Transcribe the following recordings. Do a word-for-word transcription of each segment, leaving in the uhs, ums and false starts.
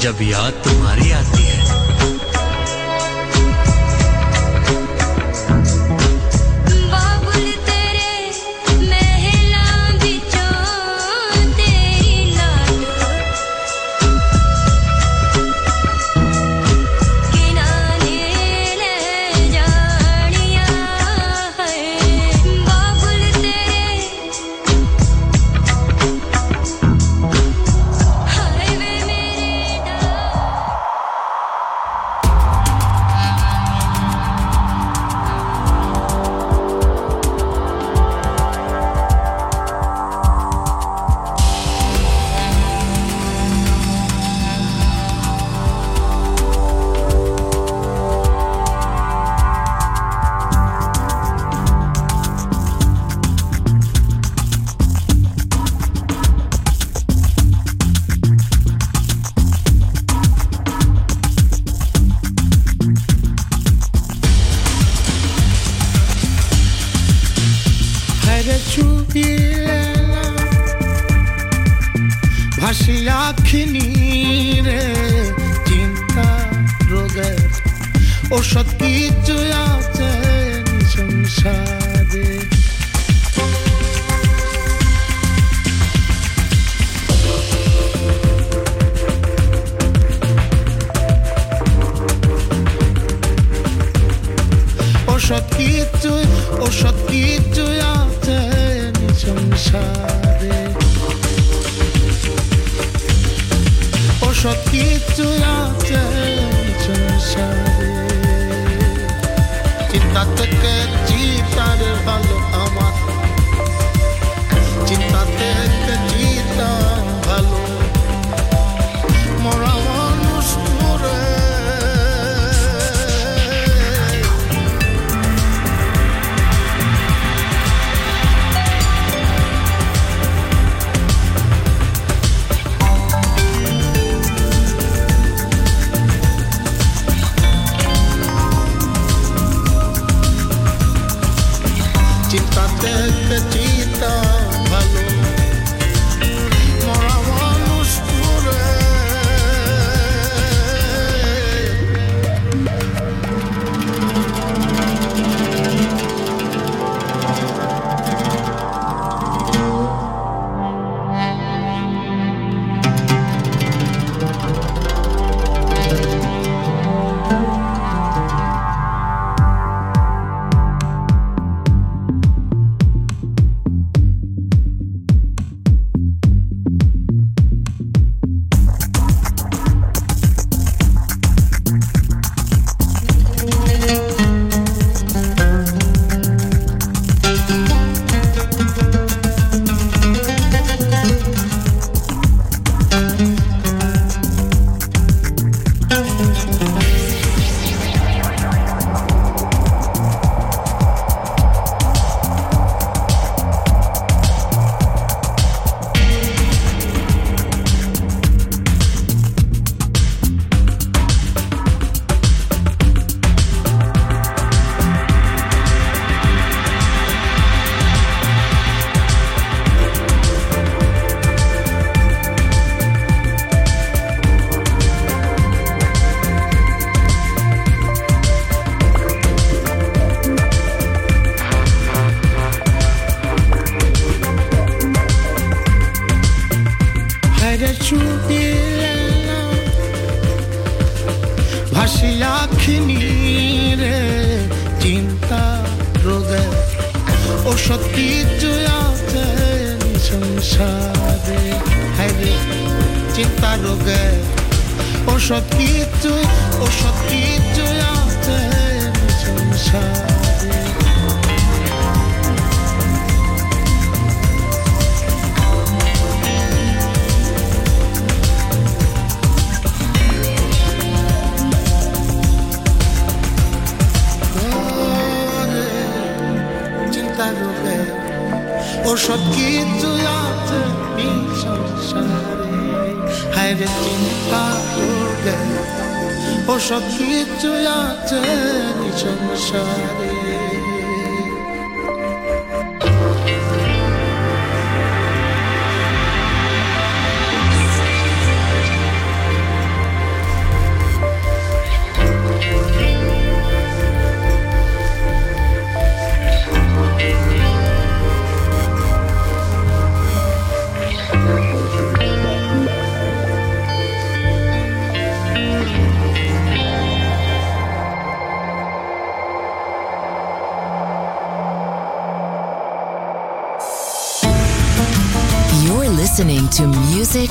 जब याद तुम्हारी आती है, Music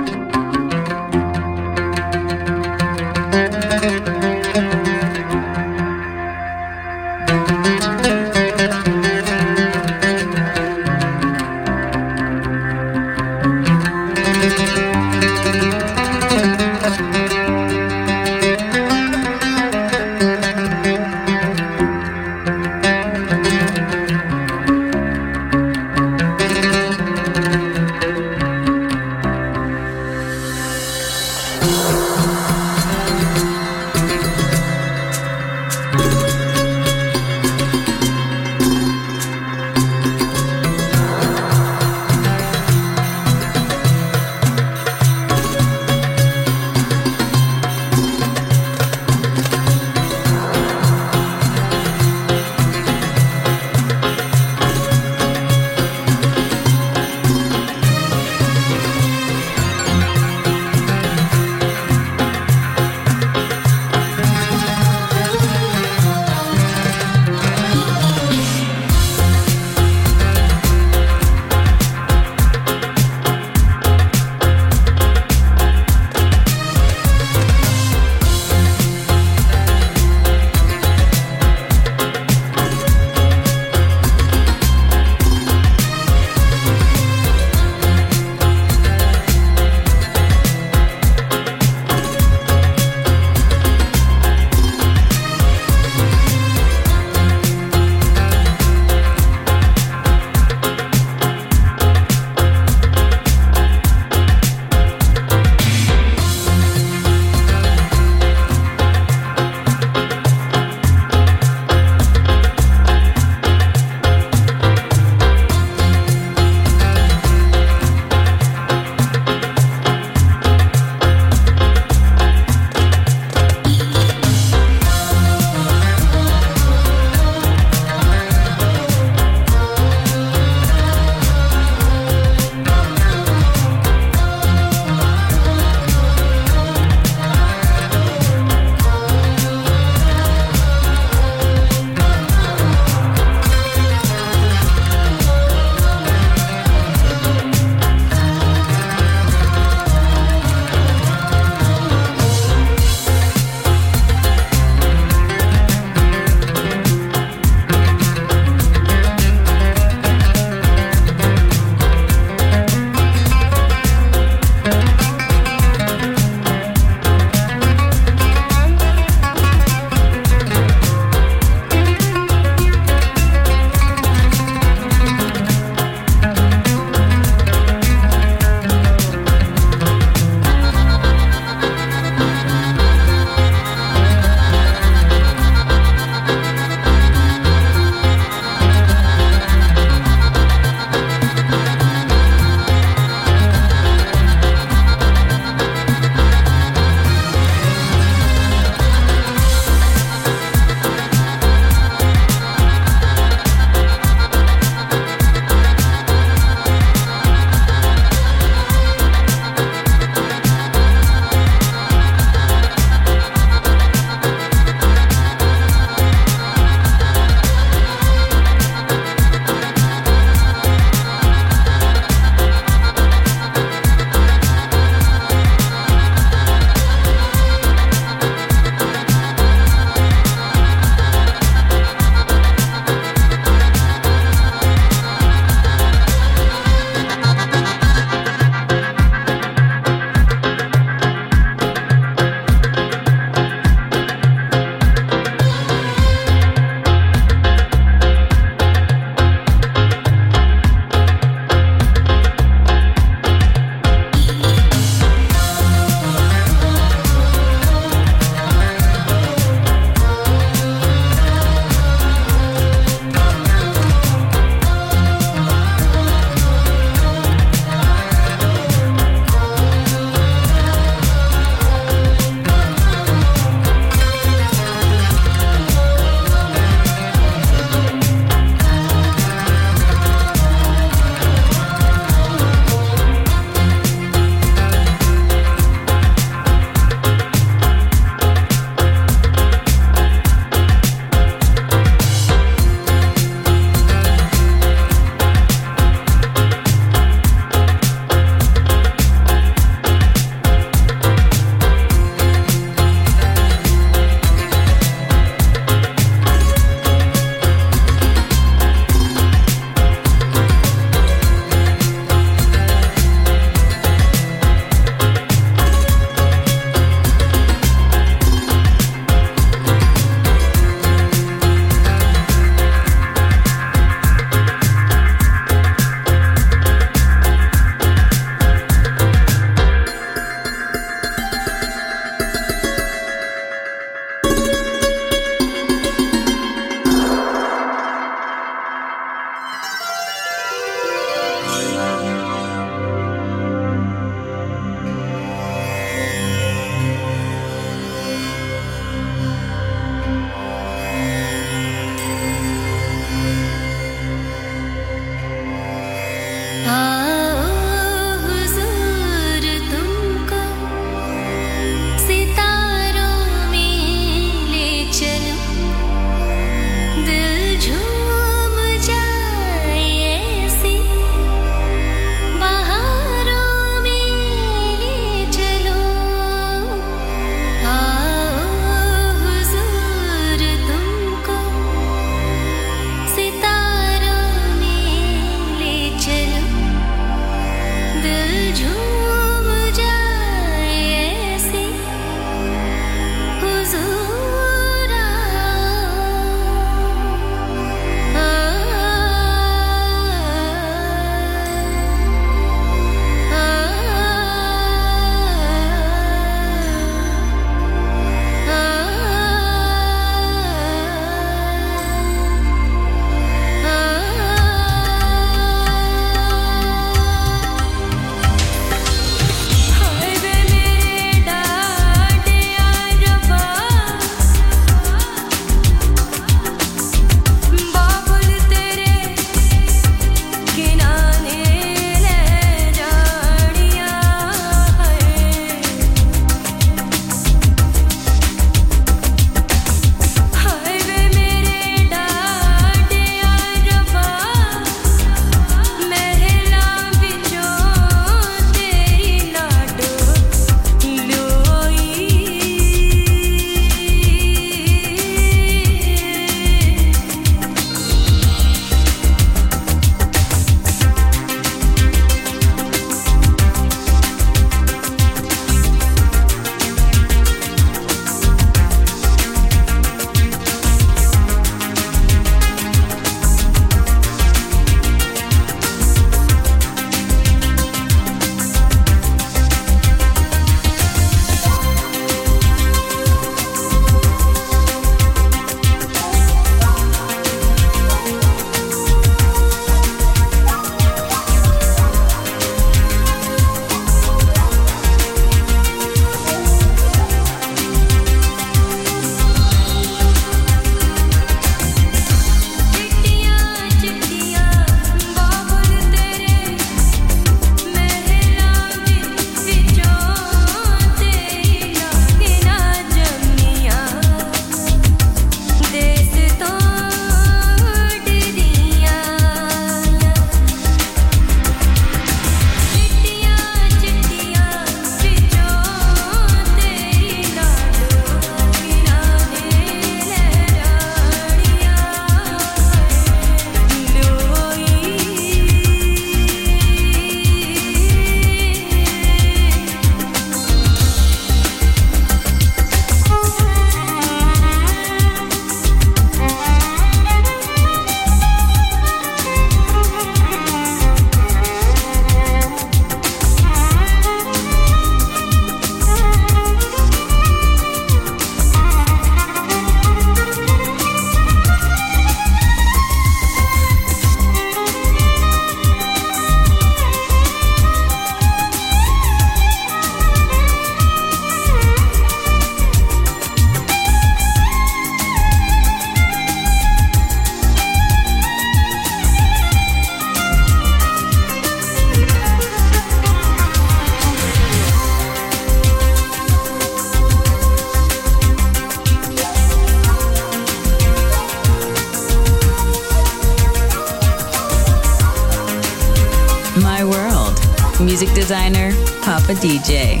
My World, music designer, Papa D J.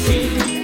Thank you.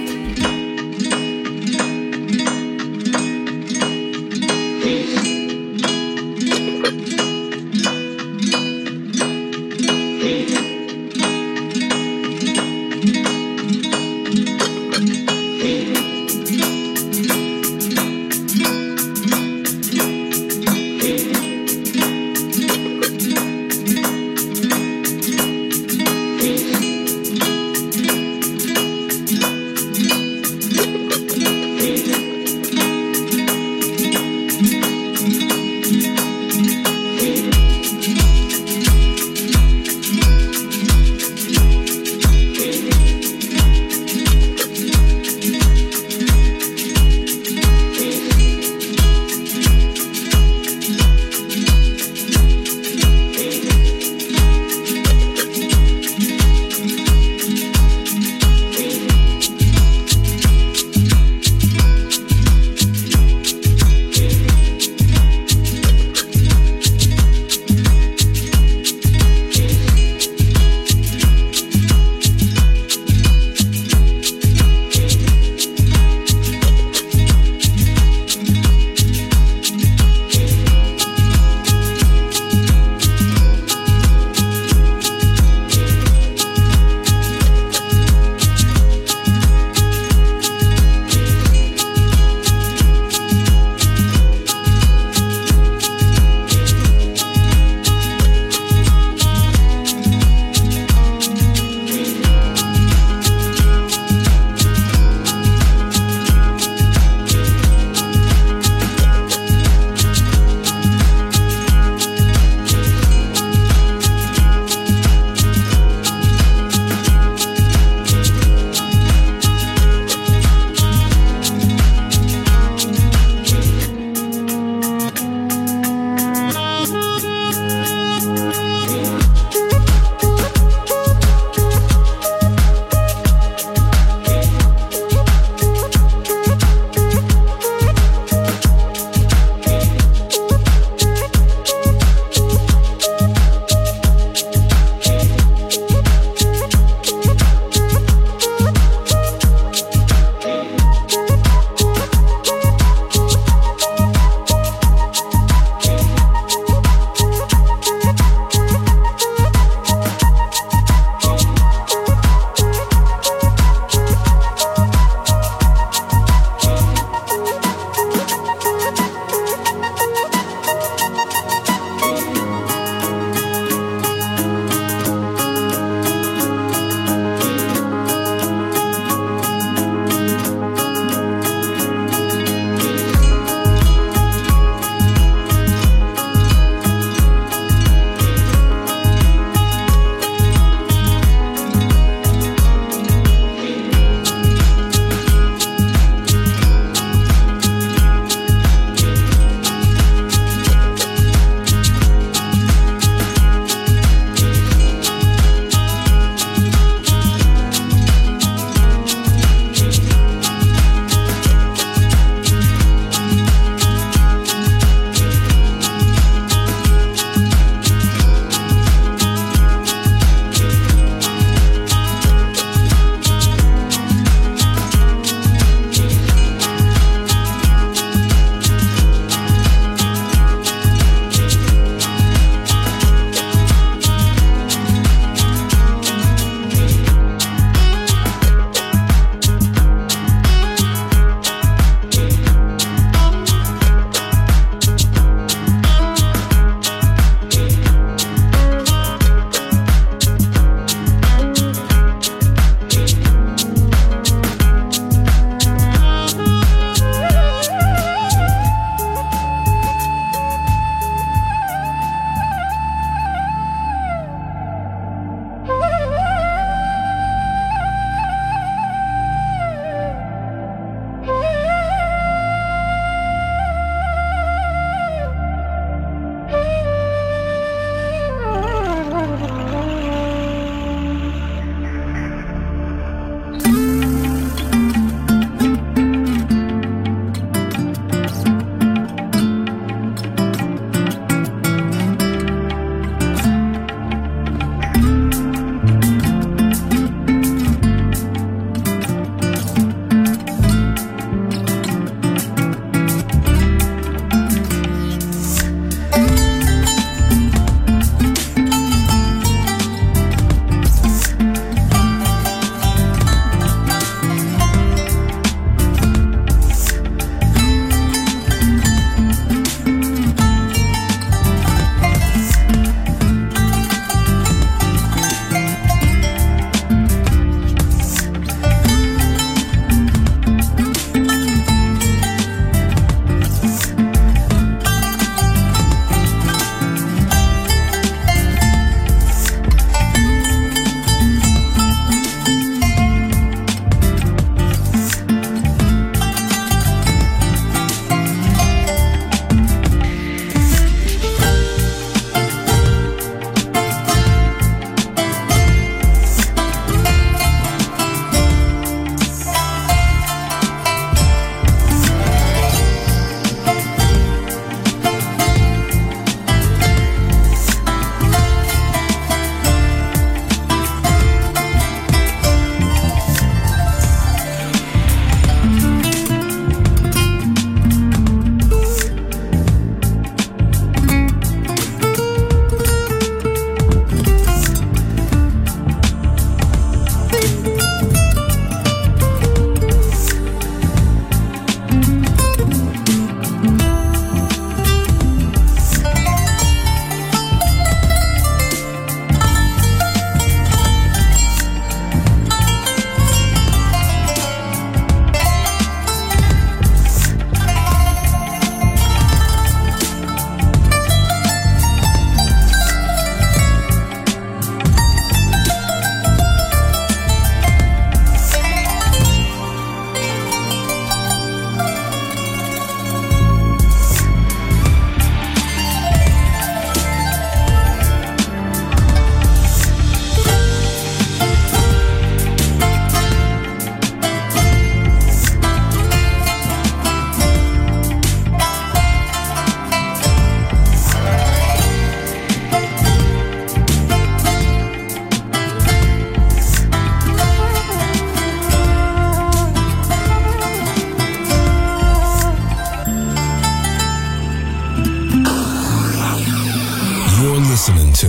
listening to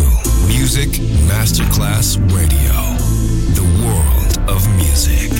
Music Masterclass Radio, the world of music.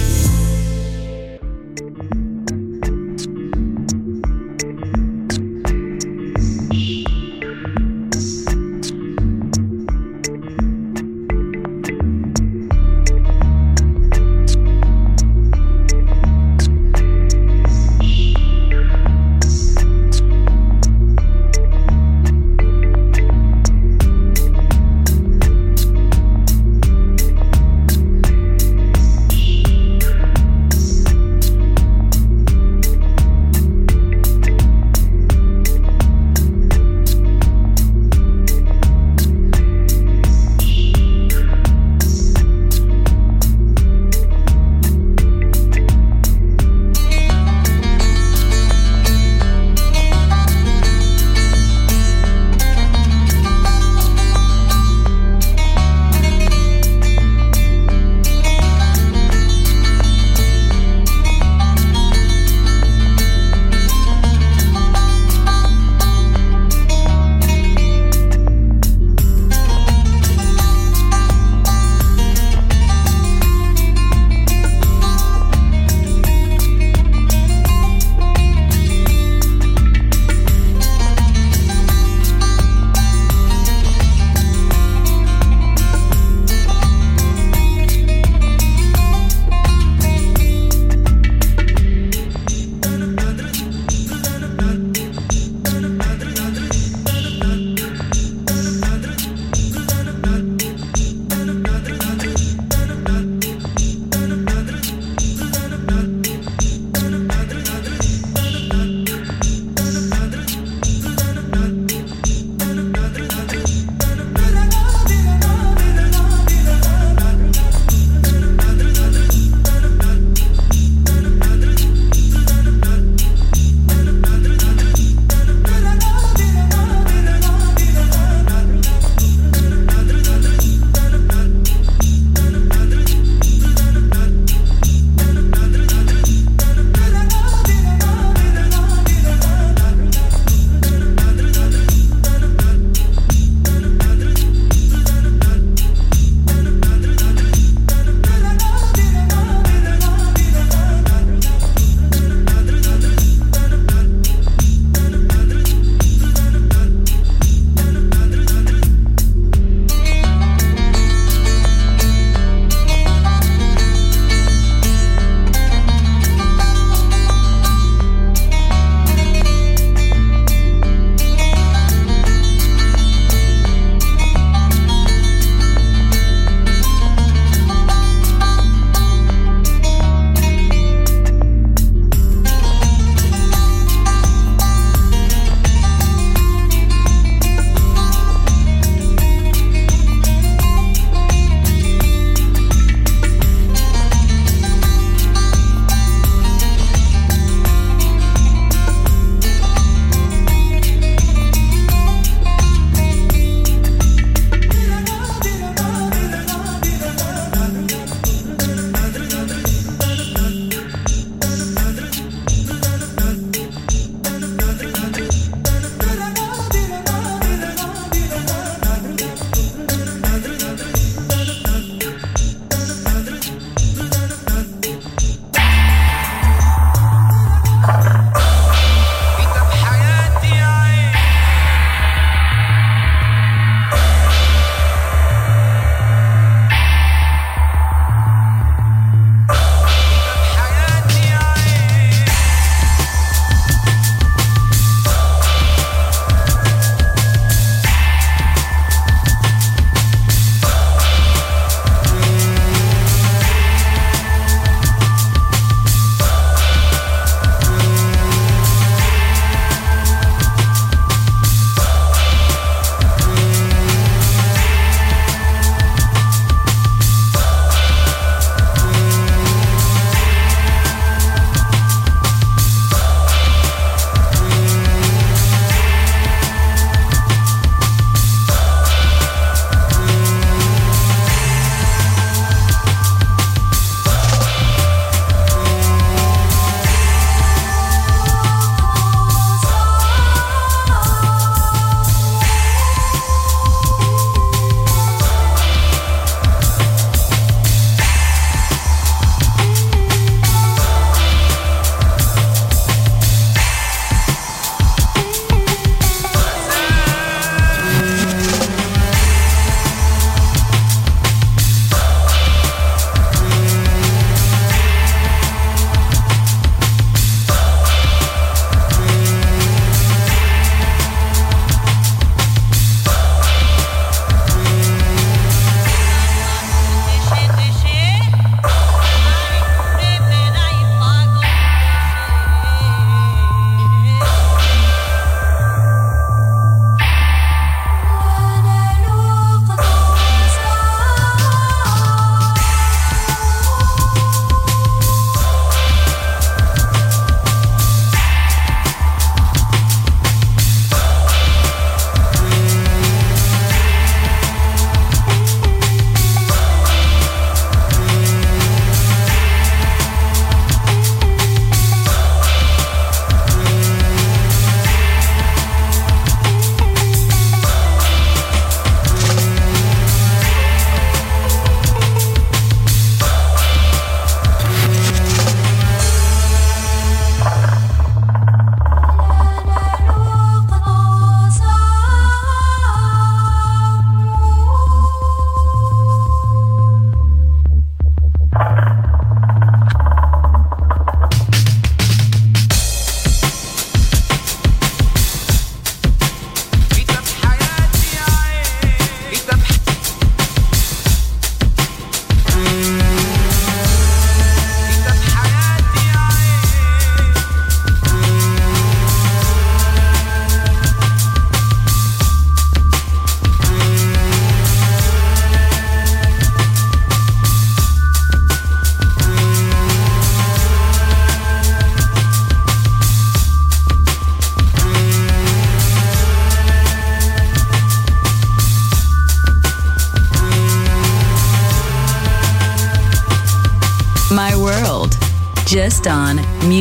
World, just on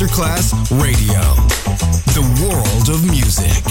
Masterclass Radio, the world of music.